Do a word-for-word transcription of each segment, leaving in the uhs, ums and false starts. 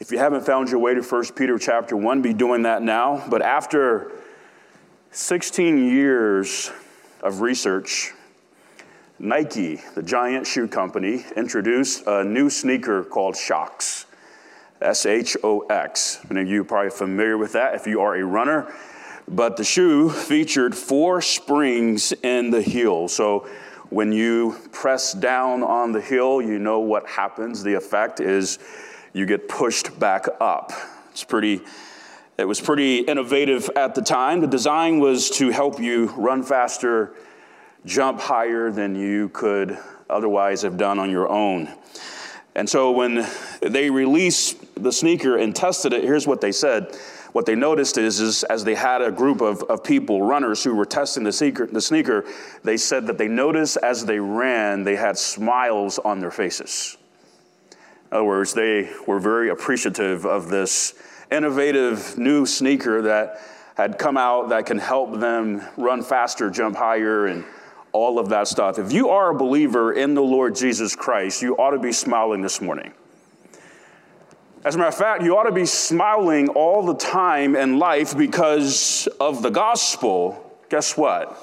If you haven't found your way to First Peter chapter one, be doing that now. But after sixteen years of research, Nike, the giant shoe company, introduced a new sneaker called Shox, S H O X. Many of you are probably familiar with that if you are a runner. But the shoe featured four springs in the heel. So when you press down on the heel, you know what happens. The effect is you get pushed back up. It's pretty, it was pretty innovative at the time. The design was to help you run faster, jump higher than you could otherwise have done on your own. And so when they released the sneaker and tested it, here's what they said. What they noticed is, is as they had a group of, of people, runners, who were testing the sneaker, the sneaker, they said that they noticed as they ran, they had smiles on their faces. In other words, they were very appreciative of this innovative new sneaker that had come out that can help them run faster, jump higher, and all of that stuff. If you are a believer in the Lord Jesus Christ, you ought to be smiling this morning. As a matter of fact, you ought to be smiling all the time in life because of the gospel. Guess what?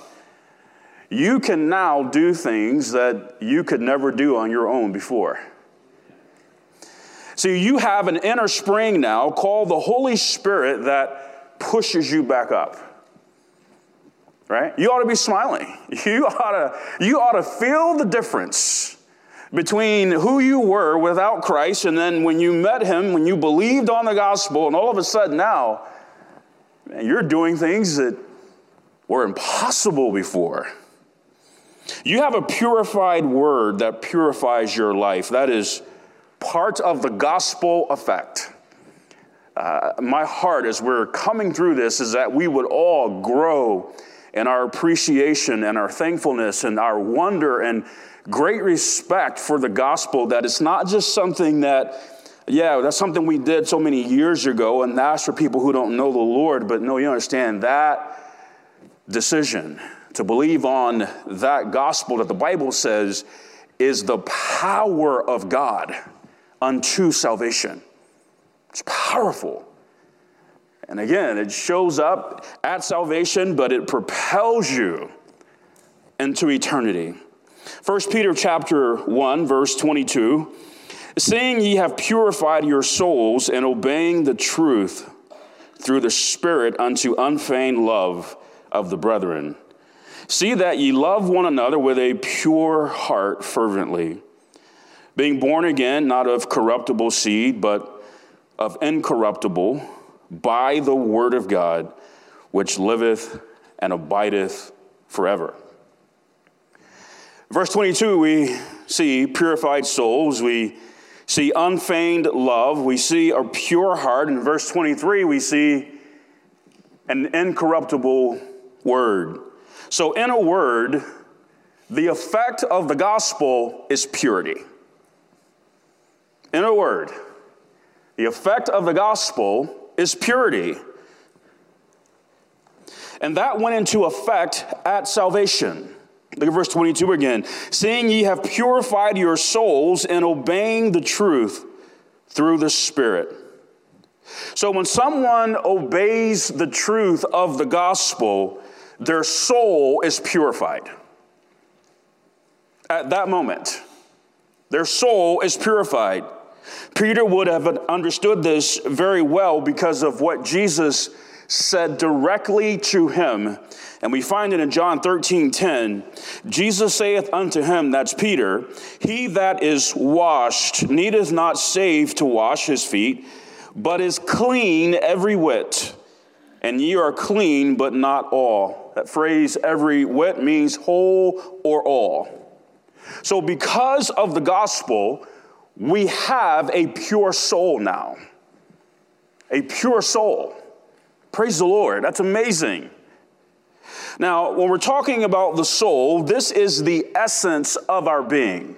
You can now do things that you could never do on your own before. See, you have an inner spring now called the Holy Spirit that pushes you back up. Right? You ought to be smiling. You ought to, you ought to feel the difference between who you were without Christ and then when you met him, when you believed on the gospel, and all of a sudden now, man, you're doing things that were impossible before. You have a purified word that purifies your life. That is part of the gospel effect. Uh, my heart as we're coming through this is that we would all grow in our appreciation and our thankfulness and our wonder and great respect for the gospel, that it's not just something that, yeah, that's something we did so many years ago, and that's for people who don't know the Lord, but no, you understand that decision to believe on that gospel that the Bible says is the power of God unto salvation. It's powerful. And again, it shows up at salvation, but it propels you into eternity. First Peter chapter one, verse twenty-two, seeing ye have purified your souls in obeying the truth through the Spirit unto unfeigned love of the brethren. See that ye love one another with a pure heart fervently, being born again, not of corruptible seed, but of incorruptible, by the word of God, which liveth and abideth forever. Verse twenty-two, we see purified souls, we see unfeigned love, we see a pure heart. In verse twenty-three, we see an incorruptible word. So in a word, the effect of the gospel is purity. In a word, the effect of the gospel is purity. And that went into effect at salvation. Look at verse twenty-two again. Seeing ye have purified your souls in obeying the truth through the Spirit. So when someone obeys the truth of the gospel, their soul is purified. At that moment, their soul is purified. Peter would have understood this very well because of what Jesus said directly to him. And we find it in John thirteen ten. Jesus saith unto him, that's Peter, he that is washed needeth not save to wash his feet, but is clean every whit. And ye are clean, but not all. That phrase, every whit, means whole or all. So because of the gospel, we have a pure soul now. A pure soul. Praise the Lord. That's amazing. Now, when we're talking about the soul, this is the essence of our being.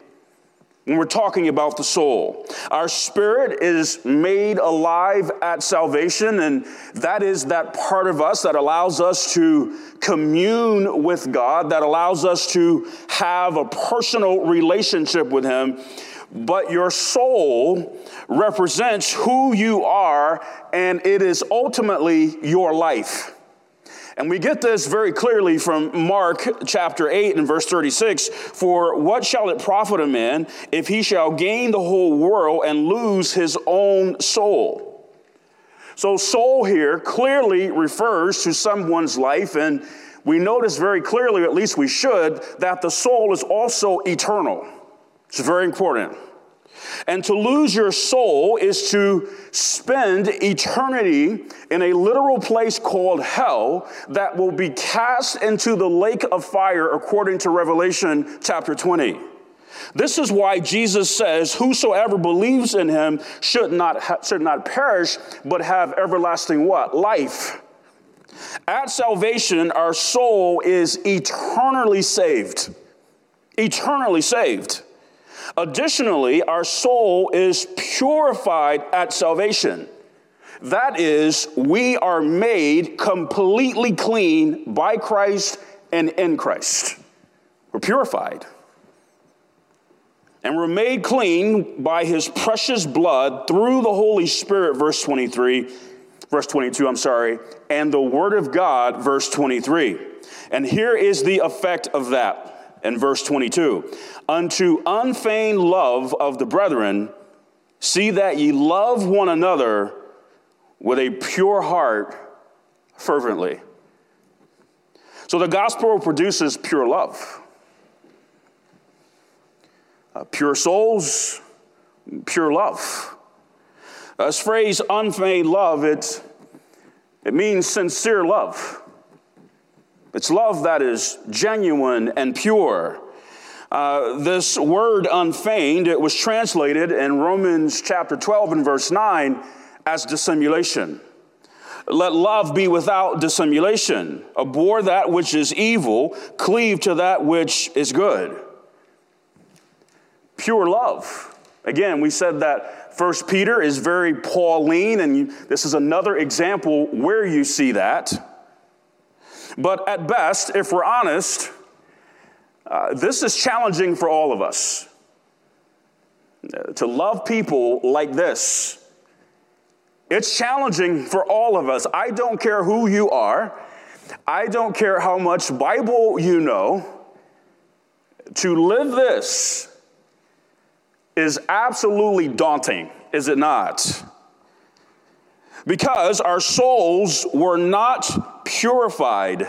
When we're talking about the soul, our spirit is made alive at salvation, and that is that part of us that allows us to commune with God, that allows us to have a personal relationship with Him. but your soul represents who you are, and it is ultimately your life. And we get this very clearly from Mark chapter eight and verse thirty-six. For what shall it profit a man if he shall gain the whole world and lose his own soul? So soul here clearly refers to someone's life. And we notice very clearly, at least we should, that the soul is also eternal. It's very important. And to lose your soul is to spend eternity in a literal place called hell that will be cast into the lake of fire, according to Revelation chapter twenty. This is why Jesus says, whosoever believes in him should not, ha- should not perish, but have everlasting what? Life. At salvation, our soul is eternally saved. Eternally saved. Additionally, our soul is purified at salvation. That is, we are made completely clean by Christ and in Christ. We're purified. And we're made clean by his precious blood through the Holy Spirit, verse twenty-three, verse twenty-two, I'm sorry, and the word of God, verse twenty-three. And here is the effect of that. And verse twenty-two, unto unfeigned love of the brethren, see that ye love one another with a pure heart fervently. So the gospel produces pure love. Uh, pure souls, pure love. Uh, this phrase, unfeigned love, it, it means sincere love. It's love that is genuine and pure. Uh, this word unfeigned, it was translated in Romans chapter twelve and verse nine as dissimulation. Let love be without dissimulation. Abhor that which is evil, cleave to that which is good. Pure love. Again, we said that First Peter is very Pauline, and this is another example where you see that. But at best, if we're honest, uh, this is challenging for all of us. Uh, to love people like this. It's challenging for all of us. I don't care who you are. I don't care how much Bible you know. To live this is absolutely daunting, is it not? Because our souls were not purified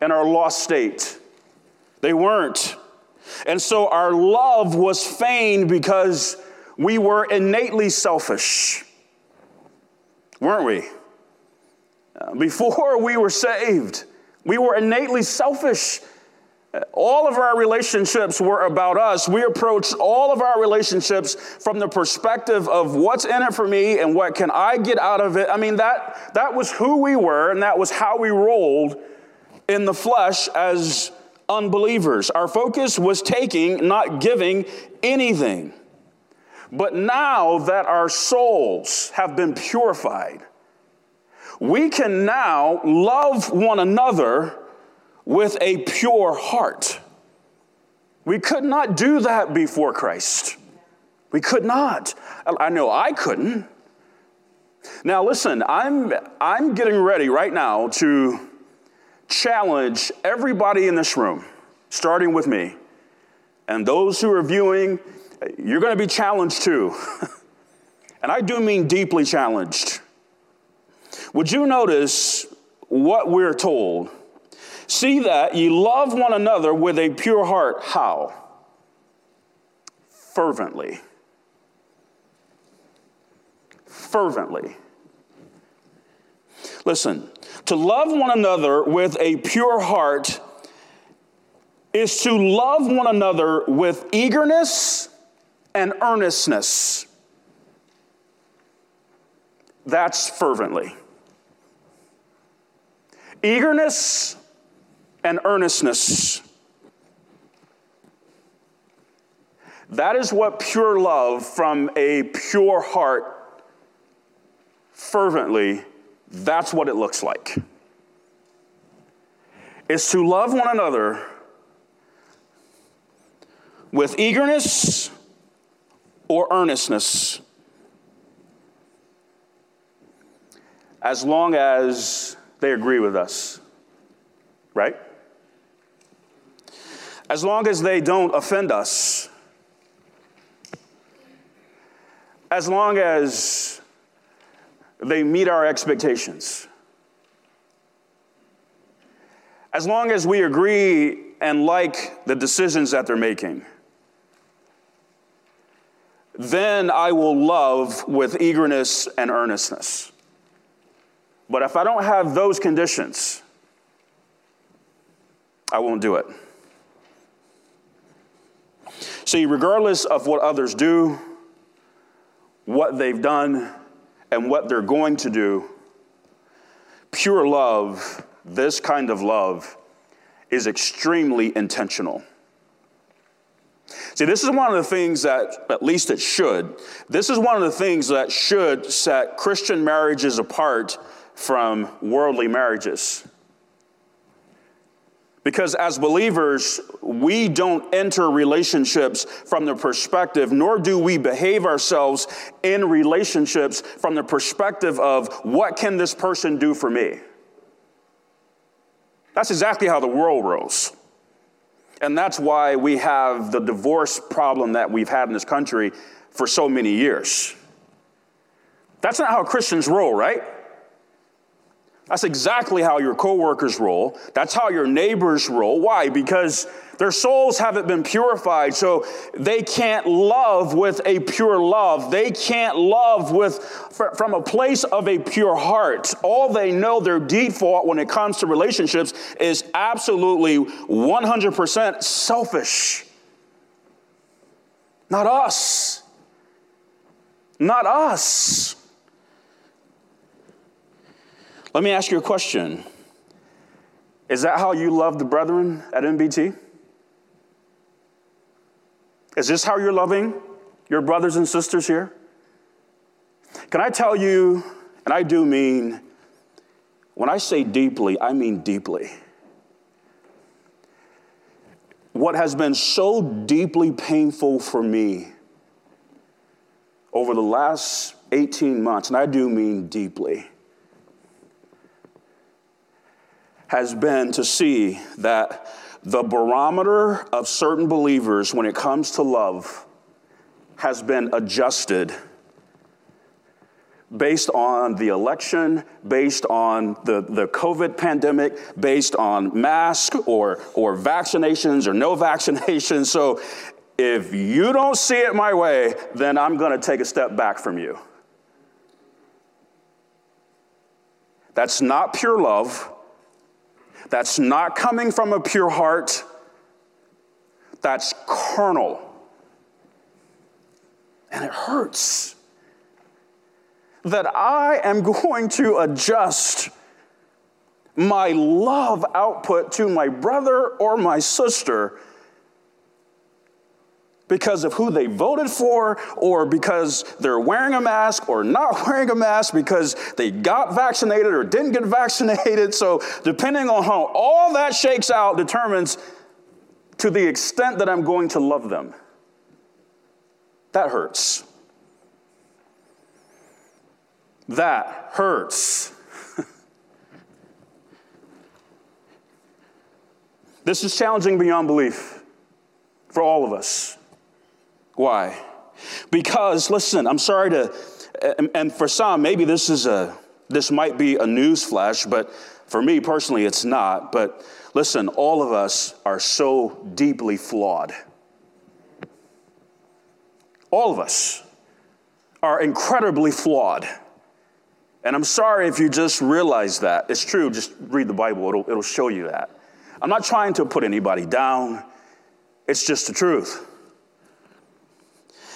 in our lost state. They weren't. And so our love was feigned because we were innately selfish, weren't we? Before we were saved, we were innately selfish. All of our relationships were about us. We approached all of our relationships from the perspective of what's in it for me and what can I get out of it. I mean, that that was who we were, and that was how we rolled in the flesh as unbelievers. Our focus was taking, not giving anything. But now that our souls have been purified, we can now love one another with a pure heart. We could not do that before Christ. We could not. I know I couldn't. Now listen, I'm I'm getting ready right now to challenge everybody in this room, starting with me. And those who are viewing, you're going to be challenged too. And I do mean deeply challenged. Would you notice what we're told? See that ye love one another with a pure heart. How? Fervently. Fervently. Listen, to love one another with a pure heart is to love one another with eagerness and earnestness. That's fervently. Eagerness and earnestness. That is what pure love from a pure heart, fervently, that's what it looks like. It's to love one another with eagerness or earnestness, as long as they agree with us, right? As long as they don't offend us, as long as they meet our expectations, as long as we agree and like the decisions that they're making, then I will love with eagerness and earnestness. But if I don't have those conditions, I won't do it. See, regardless of what others do, what they've done, and what they're going to do, pure love, this kind of love, is extremely intentional. See, this is one of the things that, at least it should, this is one of the things that should set Christian marriages apart from worldly marriages. Because as believers, we don't enter relationships from the perspective, nor do we behave ourselves in relationships from the perspective of, what can this person do for me? That's exactly how the world rolls. And that's why we have the divorce problem that we've had in this country for so many years. That's not how Christians roll, right? That's exactly how your coworkers roll. That's how your neighbors roll. Why? Because their souls haven't been purified, so they can't love with a pure love. They can't love with from a place of a pure heart. All they know, their default when it comes to relationships, is absolutely one hundred percent selfish. Not us. Not us. Let me ask you a question. Is that how you love the brethren at M B T? Is this how you're loving your brothers and sisters here? Can I tell you, and I do mean, when I say deeply, I mean deeply. What has been so deeply painful for me over the last eighteen months, and I do mean deeply, has been to see that the barometer of certain believers when it comes to love has been adjusted based on the election, based on the, the COVID pandemic, based on mask or, or vaccinations or no vaccinations. So if you don't see it my way, then I'm gonna take a step back from you. That's not pure love. That's not coming from a pure heart. That's carnal. And it hurts that I am going to adjust my love output to my brother or my sister because of who they voted for, or because they're wearing a mask or not wearing a mask, because they got vaccinated or didn't get vaccinated. So depending on how all that shakes out determines to the extent that I'm going to love them. That hurts. That hurts. This is challenging beyond belief for all of us. Why? Because, listen, I'm sorry to, and, and for some, maybe this is a, this might be a news flash, but for me personally, it's not. But listen, all of us are so deeply flawed. All of us are incredibly flawed. And I'm sorry if you just realize that. It's true, just read the Bible, it'll, it'll show you that. I'm not trying to put anybody down. It's just the truth.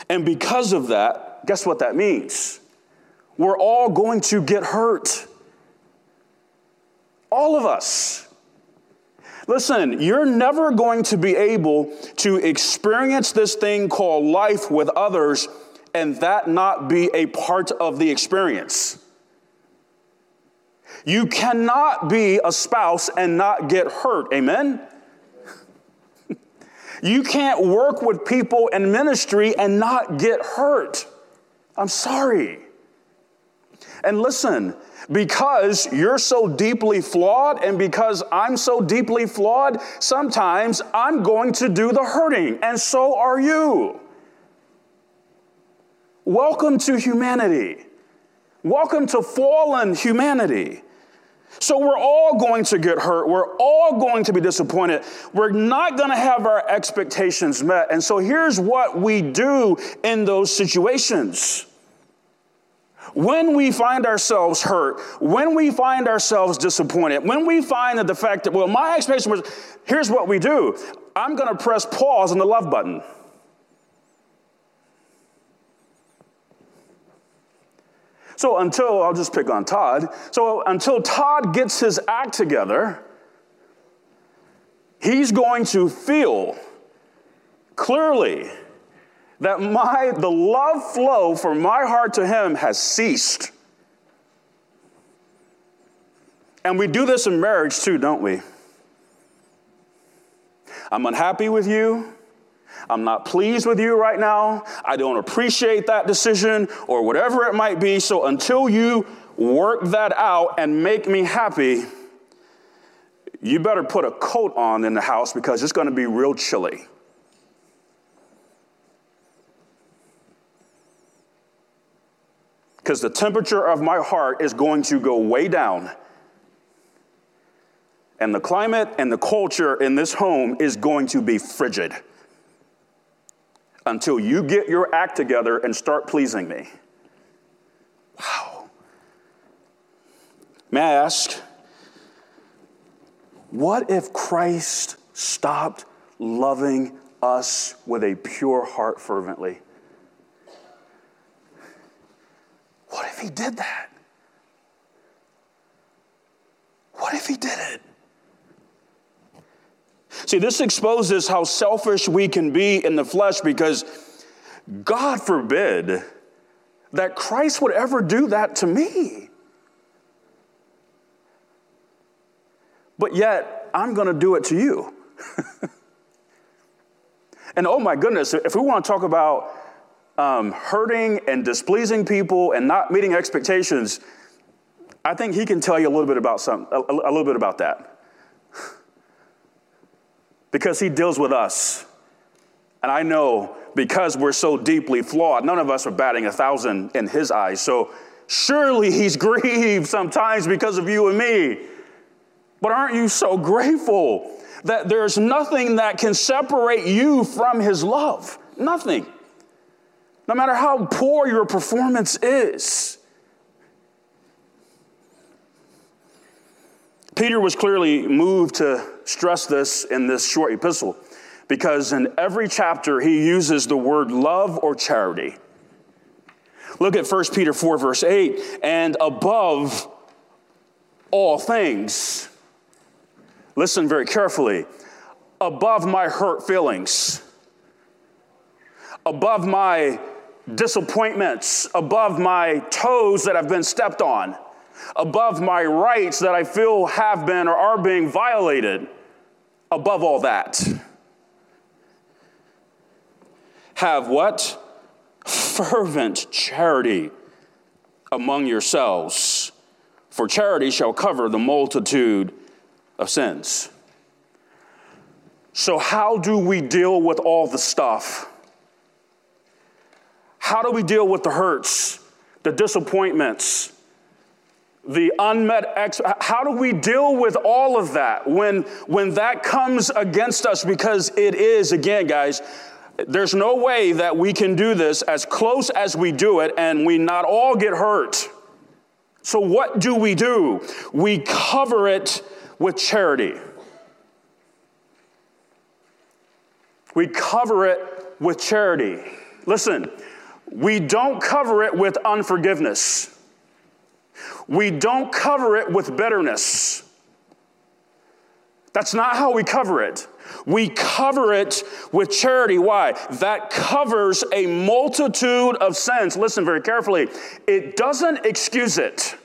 And because of that, guess what that means? We're all going to get hurt. All of us. Listen, you're never going to be able to experience this thing called life with others and that not be a part of the experience. You cannot be a spouse and not get hurt. Amen? You can't work with people in ministry and not get hurt. I'm sorry. And listen, because you're so deeply flawed and because I'm so deeply flawed, sometimes I'm going to do the hurting, and so are you. Welcome to humanity. Welcome to fallen humanity. So we're all going to get hurt. We're all going to be disappointed. We're not going to have our expectations met. And so here's what we do in those situations. When we find ourselves hurt, when we find ourselves disappointed, when we find that the fact that, well, my expectation was, here's what we do. I'm going to press pause on the love button. So until, I'll just pick on Todd. So until Todd gets his act together, he's going to feel clearly that my the love flow from my heart to him has ceased. And we do this in marriage too, don't we? I'm unhappy with you. I'm not pleased with you right now. I don't appreciate that decision or whatever it might be. So until you work that out and make me happy, you better put a coat on in the house because it's going to be real chilly. Because the temperature of my heart is going to go way down. And the climate and the culture in this home is going to be frigid until you get your act together and start pleasing me. Wow. May I ask, what if Christ stopped loving us with a pure heart fervently? What if he did that? What if he did it? See, this exposes how selfish we can be in the flesh because God forbid that Christ would ever do that to me. But yet, I'm going to do it to you. And oh my goodness, if we want to talk about Um, hurting and displeasing people and not meeting expectations, I think he can tell you a little bit about some, a, a little bit about that, because he deals with us. And I know because we're so deeply flawed, none of us are batting a thousand in his eyes. So surely he's grieved sometimes because of you and me. But aren't you so grateful that there's nothing that can separate you from his love? Nothing. No matter how poor your performance is. Peter was clearly moved to stress this in this short epistle because in every chapter he uses the word love or charity. Look at First Peter four, verse eight, and above all things, listen very carefully, above my hurt feelings, above my disappointments, above my toes that have been stepped on, above my rights that I feel have been or are being violated, above all that, have what? Fervent charity among yourselves, for charity shall cover the multitude of sins. So how do we deal with all the stuff? How do we deal with the hurts, the disappointments, the unmet ex- how do we deal with all of that when, when that comes against us? Because it is, again, guys, there's no way that we can do this as close as we do it and we not all get hurt. So what do we do? We cover it with charity. We cover it with charity. Listen. We don't cover it with unforgiveness. We don't cover it with bitterness. That's not how we cover it. We cover it with charity. Why? That covers a multitude of sins. Listen very carefully. It doesn't excuse it.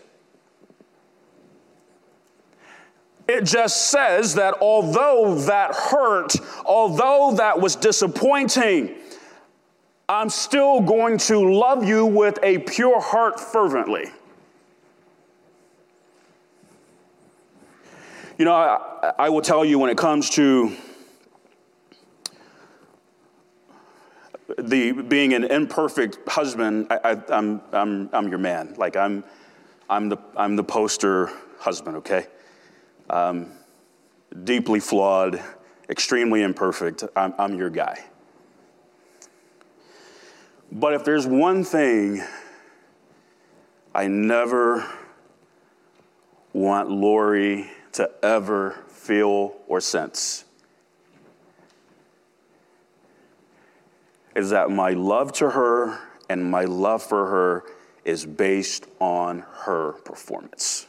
It just says that although that hurt, although that was disappointing, I'm still going to love you with a pure heart fervently. You know, I, I will tell you when it comes to the being an imperfect husband, I, I, I'm I'm I'm your man. Like I'm I'm the I'm the poster husband. Okay, um, deeply flawed, extremely imperfect. I'm I'm your guy. But if there's one thing I never want Lori to ever feel or sense, is that my love to her and my love for her is based on her performance.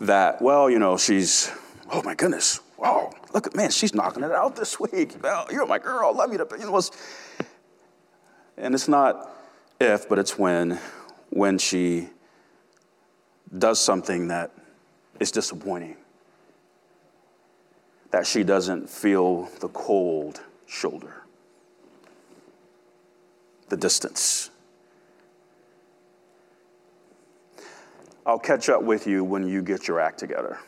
That, well, you know, she's, oh my goodness, wow, look at, man, she's knocking it out this week. Well, you're my girl, love you to, you know, it's, and it's not if, but it's when, when she does something that is disappointing, that she doesn't feel the cold shoulder, the distance. I'll catch up with you when you get your act together.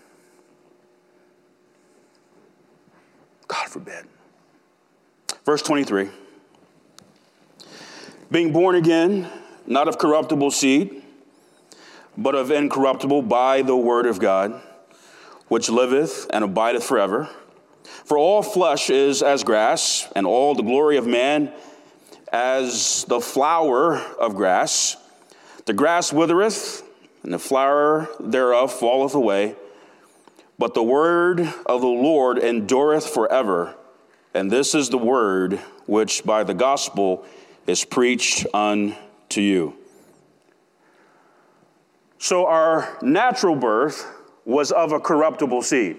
God forbid. Verse twenty-three, being born again, not of corruptible seed, but of incorruptible by the word of God, which liveth and abideth forever. For all flesh is as grass, and all the glory of man as the flower of grass. The grass withereth, and the flower thereof falleth away. But the word of the Lord endureth forever. And this is the word which by the gospel is preached unto you. So our natural birth was of a corruptible seed.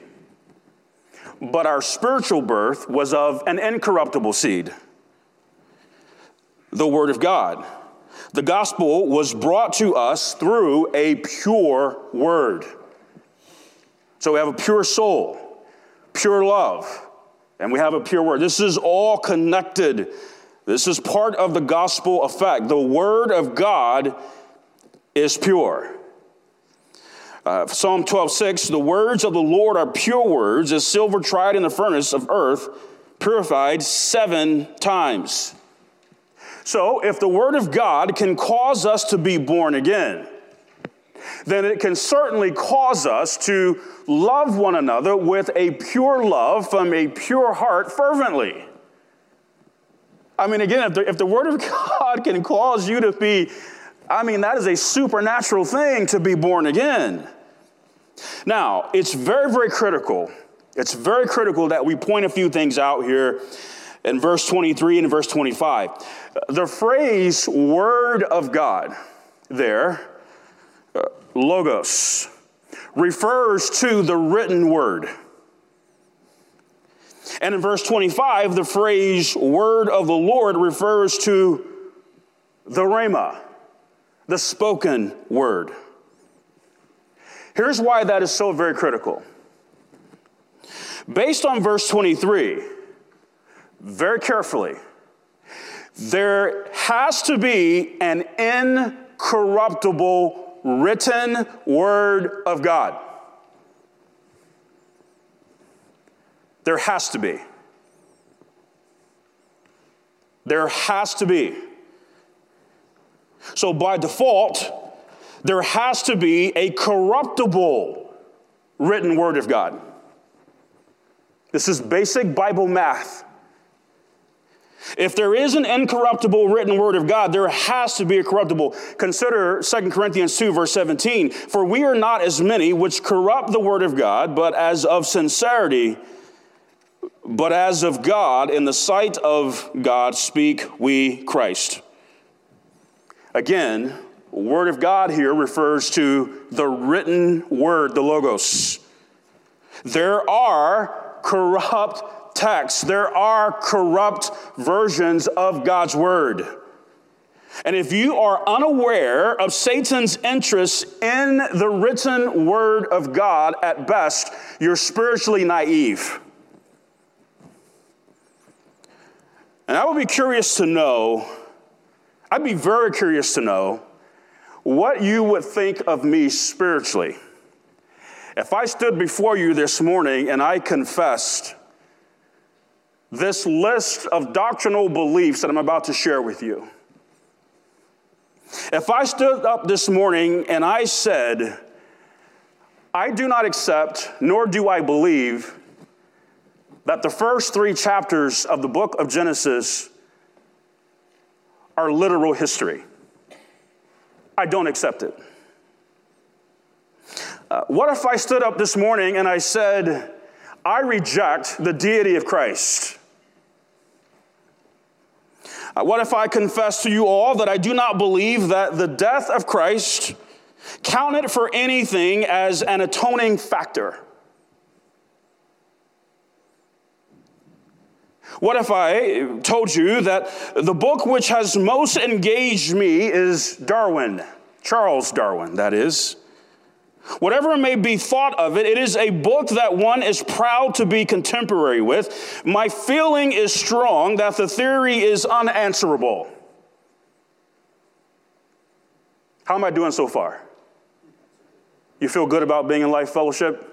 But our spiritual birth was of an incorruptible seed, the word of God. The gospel was brought to us through a pure word. So we have a pure soul, pure love, and we have a pure word. This is all connected. This is part of the gospel effect. The word of God is pure. Uh, Psalm twelve six, the words of the Lord are pure words, as silver tried in the furnace of earth, purified seven times. So if the word of God can cause us to be born again, then it can certainly cause us to love one another with a pure love from a pure heart fervently. I mean, again, if the, if the word of God can cause you to be, I mean, that is a supernatural thing to be born again. Now, it's very, very critical. It's very critical that we point a few things out here in verse twenty-three and verse twenty-five. The phrase word of God there, logos, refers to the written word. And in verse twenty-five, the phrase word of the Lord refers to the rhema, the spoken word. Here's why that is so very critical. Based on verse twenty-three, very carefully, there has to be an incorruptible written word of God. There has to be. There has to be. So by default, there has to be a corruptible written word of God. This is basic Bible math. If there is an incorruptible written word of God, there has to be a corruptible. Consider Second Corinthians two, verse seventeen. For we are not as many which corrupt the word of God, but as of sincerity, but as of God, in the sight of God, speak we Christ. Again, word of God here refers to the written word, the logos. There are corrupt texts. There are corrupt versions of God's word. And if you are unaware of Satan's interest in the written word of God, at best, you're spiritually naive. And I would be curious to know, I'd be very curious to know what you would think of me spiritually. If I stood before you this morning and I confessed this list of doctrinal beliefs that I'm about to share with you, if I stood up this morning and I said, I do not accept, nor do I believe that the first three chapters of the book of Genesis are literal history. I don't accept it. Uh, what if I stood up this morning and I said, I reject the deity of Christ? Uh, what if I confess to you all that I do not believe that the death of Christ counted for anything as an atoning factor? What if I told you that the book which has most engaged me is Darwin, Charles Darwin, that is? Whatever may be thought of it, it is a book that one is proud to be contemporary with. My feeling is strong that the theory is unanswerable. How am I doing so far? You feel good about being in Life Fellowship?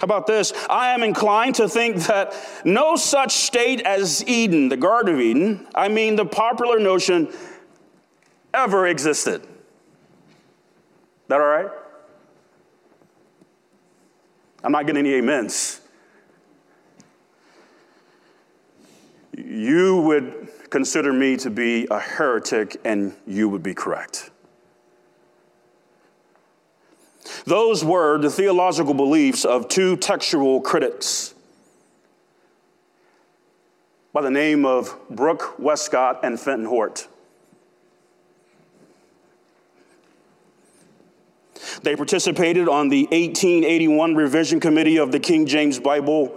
How about this? I am inclined to think that no such state as Eden, the Garden of Eden, I mean the popular notion, ever existed. That all right? I'm not getting any amens. You would consider me to be a heretic, and you would be correct. Those were the theological beliefs of two textual critics by the name of Brooke Westcott and Fenton Hort. They participated on the eighteen eighty-one Revision Committee of the King James Bible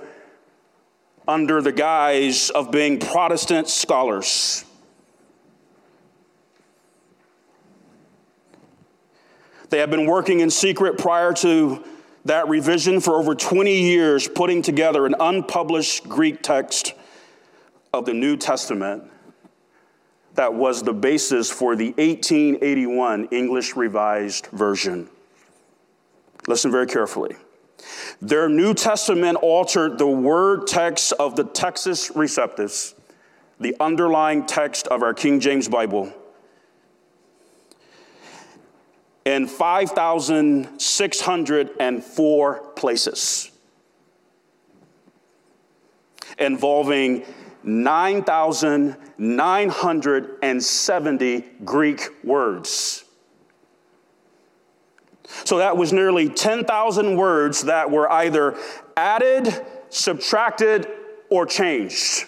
under the guise of being Protestant scholars. They had been working in secret prior to that revision for over twenty years, putting together an unpublished Greek text of the New Testament that was the basis for the eighteen eighty-one English Revised Version. Listen very carefully. Their New Testament altered the word text of the Textus Receptus, the underlying text of our King James Bible, in five thousand six hundred four places, involving nine thousand nine hundred seventy Greek words. So that was nearly ten thousand words that were either added, subtracted, or changed.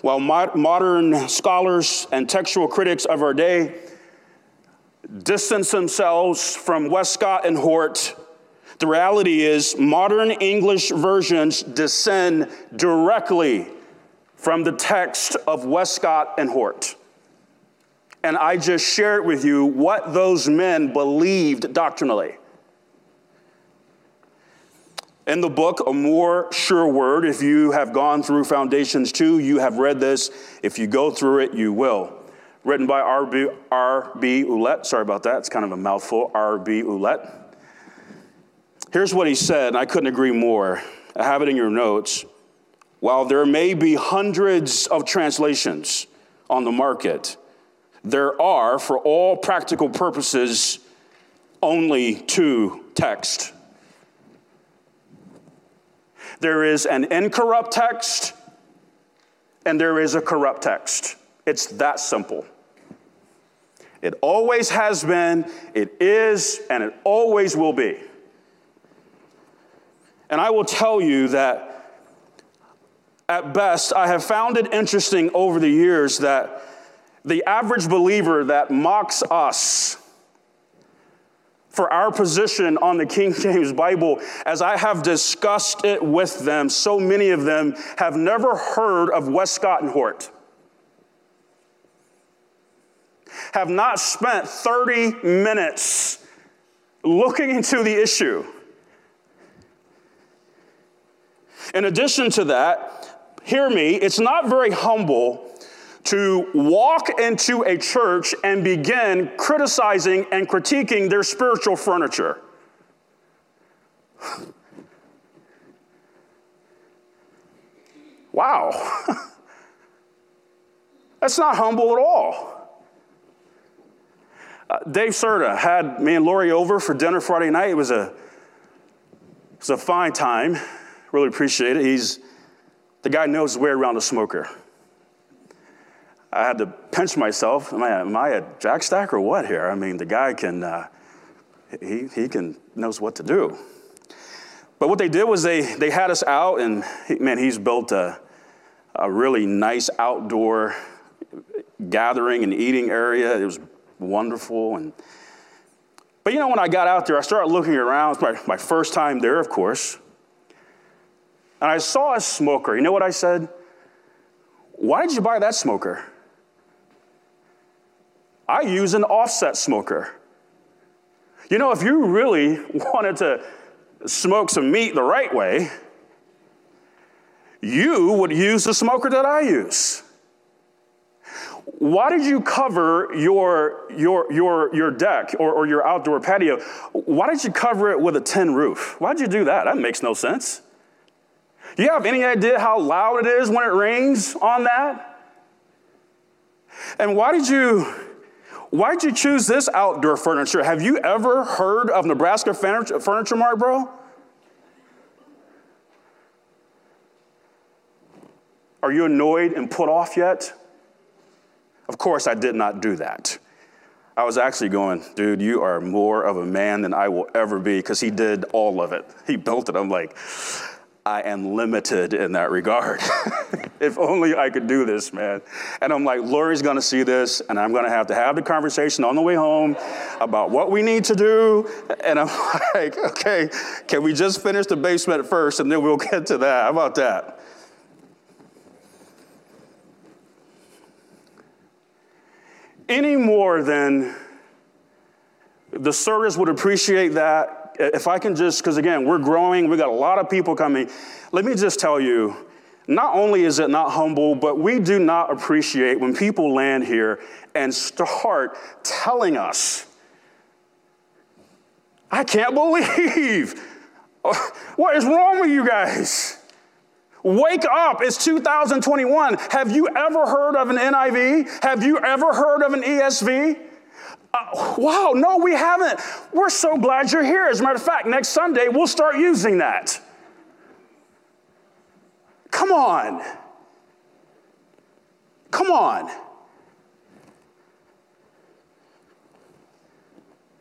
While modern scholars and textual critics of our day distance themselves from Westcott and Hort, the reality is modern English versions descend directly from the text of Westcott and Hort. And I just shared with you what those men believed doctrinally. In the book, A More Sure Word, if you have gone through Foundations two, you have read this. If you go through it, you will. Written by R B Ouellette. Sorry about that. It's kind of a mouthful, R B Ouellette. Here's what he said, and I couldn't agree more. I have it in your notes. While there may be hundreds of translations on the market, there are, for all practical purposes, only two texts. There is an incorrupt text, and there is a corrupt text. It's that simple. It always has been, it is, and it always will be. And I will tell you that, at best, I have found it interesting over the years that the average believer that mocks us for our position on the King James Bible. As I have discussed it with them, so many of them have never heard of Westcott and Hort, have not spent thirty minutes looking into the issue. In addition to that, hear me, it's not very humble to walk into a church and begin criticizing and critiquing their spiritual furniture. Wow. That's not humble at all. Uh, Dave Serta had me and Lori over for dinner Friday night. It was a, it was a fine time. Really appreciate it. He's, the guy knows his way around a smoker. I had to pinch myself. Am I, am I a jack stack or what here? I mean, the guy can, uh, he he can knows what to do. But what they did was they they had us out, and he, man, he's built a a really nice outdoor gathering and eating area. It was wonderful. And but you know, when I got out there, I started looking around. It's my, my first time there, of course. And I saw a smoker. You know what I said? Why did you buy that smoker? I use an offset smoker. You know, if you really wanted to smoke some meat the right way, you would use the smoker that I use. Why did you cover your your your your deck or, or your outdoor patio? Why did you cover it with a tin roof? Why did you do that? That makes no sense. Do you have any idea how loud it is when it rains on that? And why did you, why did you choose this outdoor furniture? Have you ever heard of Nebraska Furniture Mart, bro? Are you annoyed and put off yet? Of course, I did not do that. I was actually going, dude, you are more of a man than I will ever be, because he did all of it. He built it. I'm like, I am limited in that regard. If only I could do this, man. And I'm like, Lori's gonna see this, and I'm gonna have to have the conversation on the way home about what we need to do. And I'm like, okay, can we just finish the basement first, and then we'll get to that? How about that? Any more than the service would appreciate that, if I can just, because again, we're growing, we got a lot of people coming. Let me just tell you, not only is it not humble, but we do not appreciate when people land here and start telling us, I can't believe, what is wrong with you guys? Wake up, it's two thousand twenty-one. Have you ever heard of an N I V? Have you ever heard of an E S V? Uh, wow, no, we haven't. We're so glad you're here. As a matter of fact, next Sunday, we'll start using that. Come on. Come on.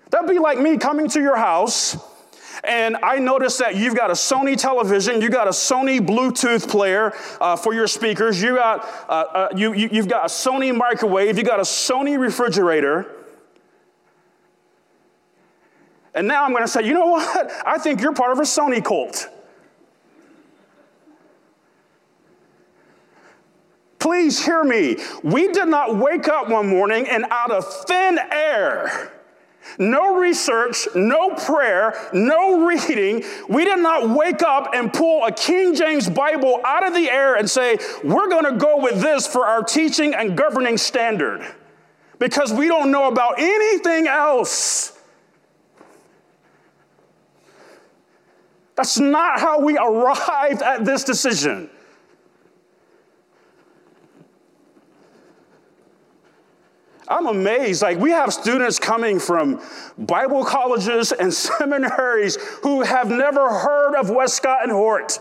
That'd be like me coming to your house, and I noticed that you've got a Sony television, you got a Sony Bluetooth player uh, for your speakers, you got, uh, uh, you, you, you've got a Sony microwave, you got a Sony refrigerator. And now I'm going to say, you know what? I think you're part of a Sony cult. Please hear me. We did not wake up one morning and out of thin air, no research, no prayer, no reading, we did not wake up and pull a King James Bible out of the air and say, we're going to go with this for our teaching and governing standard, because we don't know about anything else. That's not how we arrived at this decision. I'm amazed. Like, we have students coming from Bible colleges and seminaries who have never heard of Westcott and Hort.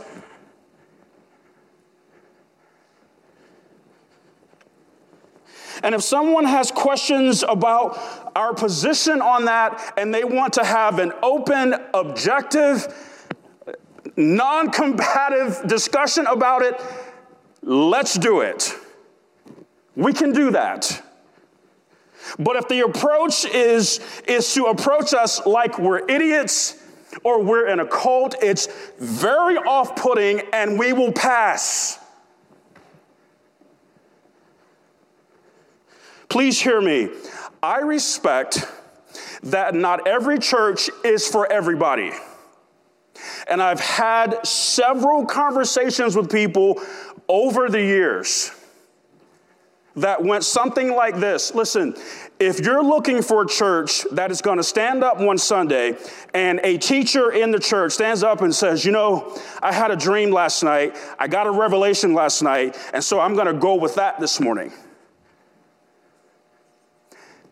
And if someone has questions about our position on that and they want to have an open, objective, non-combative discussion about it, let's do it. We can do that. But if the approach is, is to approach us like we're idiots or we're in a cult, it's very off-putting and we will pass. Please hear me. I respect that not every church is for everybody. And I've had several conversations with people over the years that went something like this. Listen, if you're looking for a church that is going to stand up one Sunday and a teacher in the church stands up and says, you know, I had a dream last night, I got a revelation last night, and so I'm going to go with that this morning.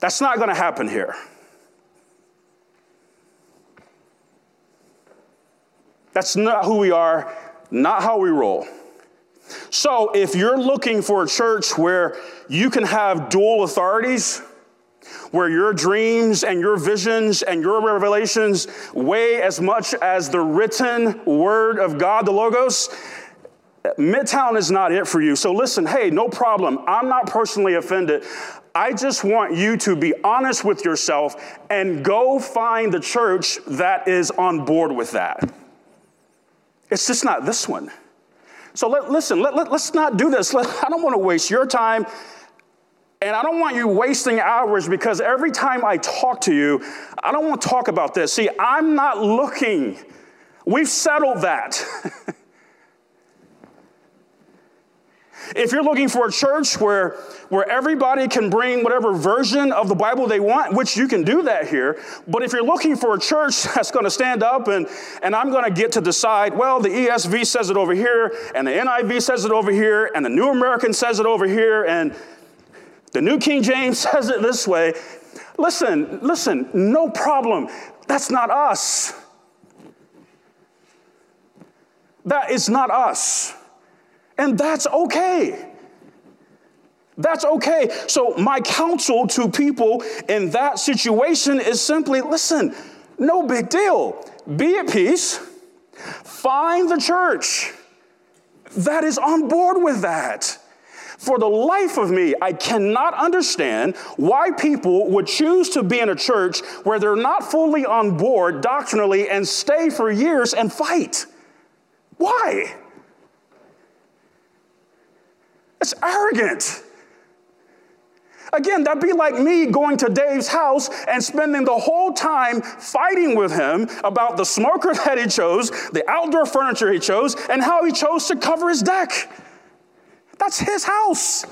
That's not going to happen here. That's not who we are, not how we roll. So if you're looking for a church where you can have dual authorities, where your dreams and your visions and your revelations weigh as much as the written word of God, the Logos, Midtown is not it for you. So listen, hey, no problem. I'm not personally offended. I just want you to be honest with yourself and go find the church that is on board with that. It's just not this one. So let, listen, let, let, let's not do this. Let, I don't want to waste your time, and I don't want you wasting hours, because every time I talk to you, I don't want to talk about this. See, I'm not looking. We've settled that. If you're looking for a church where, where everybody can bring whatever version of the Bible they want, which you can do that here, but if you're looking for a church that's going to stand up and, and I'm going to get to decide, well, the E S V says it over here, and the N I V says it over here, and the New American says it over here, and the New King James says it this way. Listen, listen, no problem. That's not us. That is not us. And that's okay. That's okay. So my counsel to people in that situation is simply, listen, no big deal. Be at peace. Find the church that is on board with that. For the life of me, I cannot understand why people would choose to be in a church where they're not fully on board doctrinally and stay for years and fight. Why? It's arrogant. Again, that'd be like me going to Dave's house and spending the whole time fighting with him about the smoker that he chose, the outdoor furniture he chose, and how he chose to cover his deck. That's his house.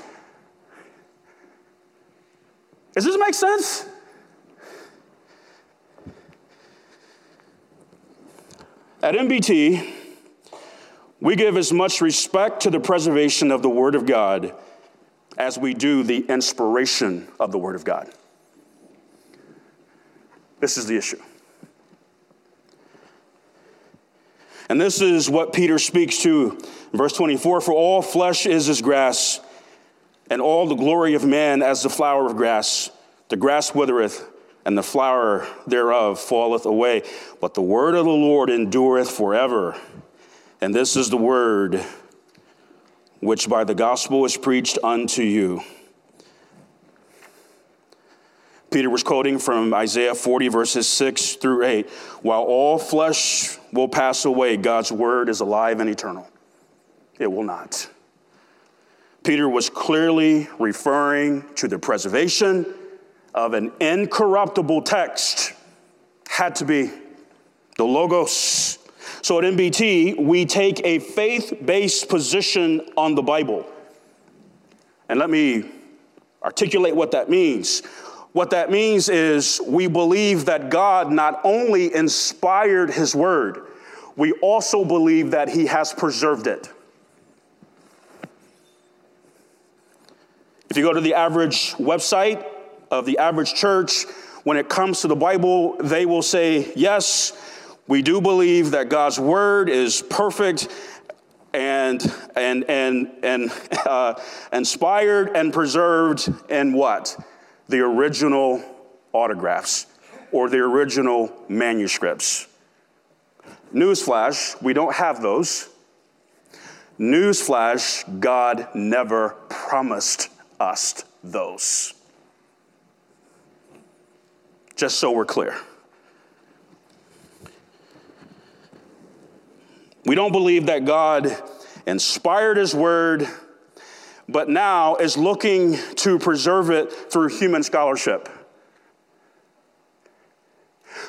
Does this make sense? At M B T, we give as much respect to the preservation of the Word of God as we do the inspiration of the Word of God. This is the issue. And this is what Peter speaks to in verse twenty-four, for all flesh is as grass, and all the glory of man as the flower of grass. The grass withereth, and the flower thereof falleth away. But the word of the Lord endureth forever. And this is the word which by the gospel is preached unto you. Peter was quoting from Isaiah forty, verses six through eight. While all flesh will pass away, God's word is alive and eternal. It will not. Peter was clearly referring to the preservation of an incorruptible text. Had to be the Logos. So at M B T, we take a faith-based position on the Bible. And let me articulate what that means. What that means is we believe that God not only inspired his word, we also believe that he has preserved it. If you go to the average website of the average church, when it comes to the Bible, they will say, yes, we do believe that God's word is perfect and and and and uh, inspired and preserved in what? The original autographs or the original manuscripts. Newsflash, we don't have those. Newsflash, God never promised us those. just so we're clear. We don't believe that God inspired his word, but now is looking to preserve it through human scholarship.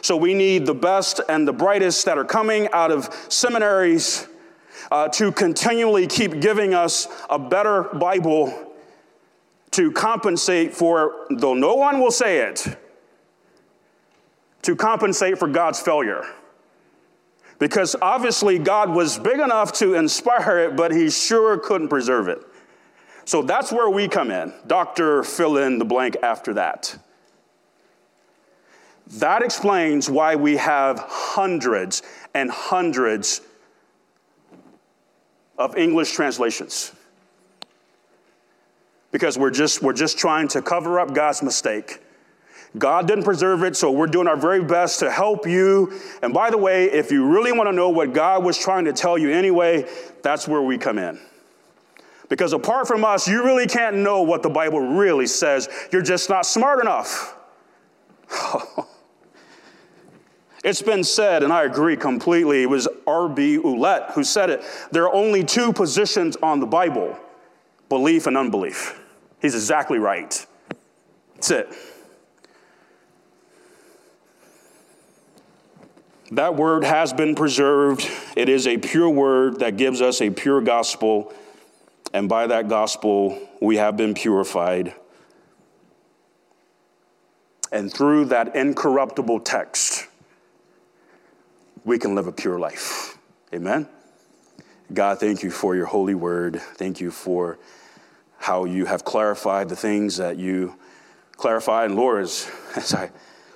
So we need the best and the brightest that are coming out of seminaries uh, to continually keep giving us a better Bible to compensate for, though no one will say it, to compensate for God's failure. Because obviously God was big enough to inspire it, but he sure couldn't preserve it. So that's where we come in. Doctor fill in the blank after that. That explains why we have hundreds and hundreds of English translations. Because we're just, we're just trying to cover up God's mistake. God didn't preserve it, so we're doing our very best to help you. And by the way, if you really want to know what God was trying to tell you anyway, that's where we come in. Because apart from us, you really can't know what the Bible really says. You're just not smart enough. It's been said, and I agree completely, it was R B Ouellette who said it, there are only two positions on the Bible, belief and unbelief. He's exactly right. That's it. That word has been preserved. It is a pure word that gives us a pure gospel, and by that gospel, we have been purified. And through that incorruptible text, we can live a pure life. Amen? God, thank you for your holy word. Thank you for how you have clarified the things that you clarify. And Lord, as, as I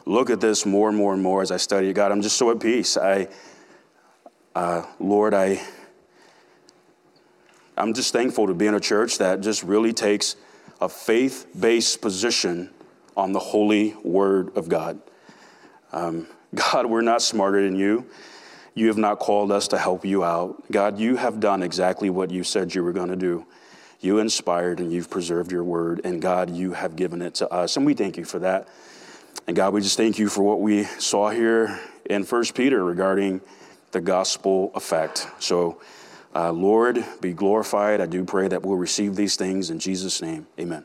look at this more and more and more as I study it, God, I'm just so at peace. I, uh, Lord, I, I'm just thankful to be in a church that just really takes a faith-based position on the holy word of God. Um, God, we're not smarter than you. You have not called us to help you out. God, you have done exactly what you said you were going to do. You inspired and you've preserved your word, and God, you have given it to us, and we thank you for that. And God, we just thank you for what we saw here in First Peter regarding the gospel effect. So, uh, Lord, be glorified. I do pray that we'll receive these things in Jesus' name. Amen.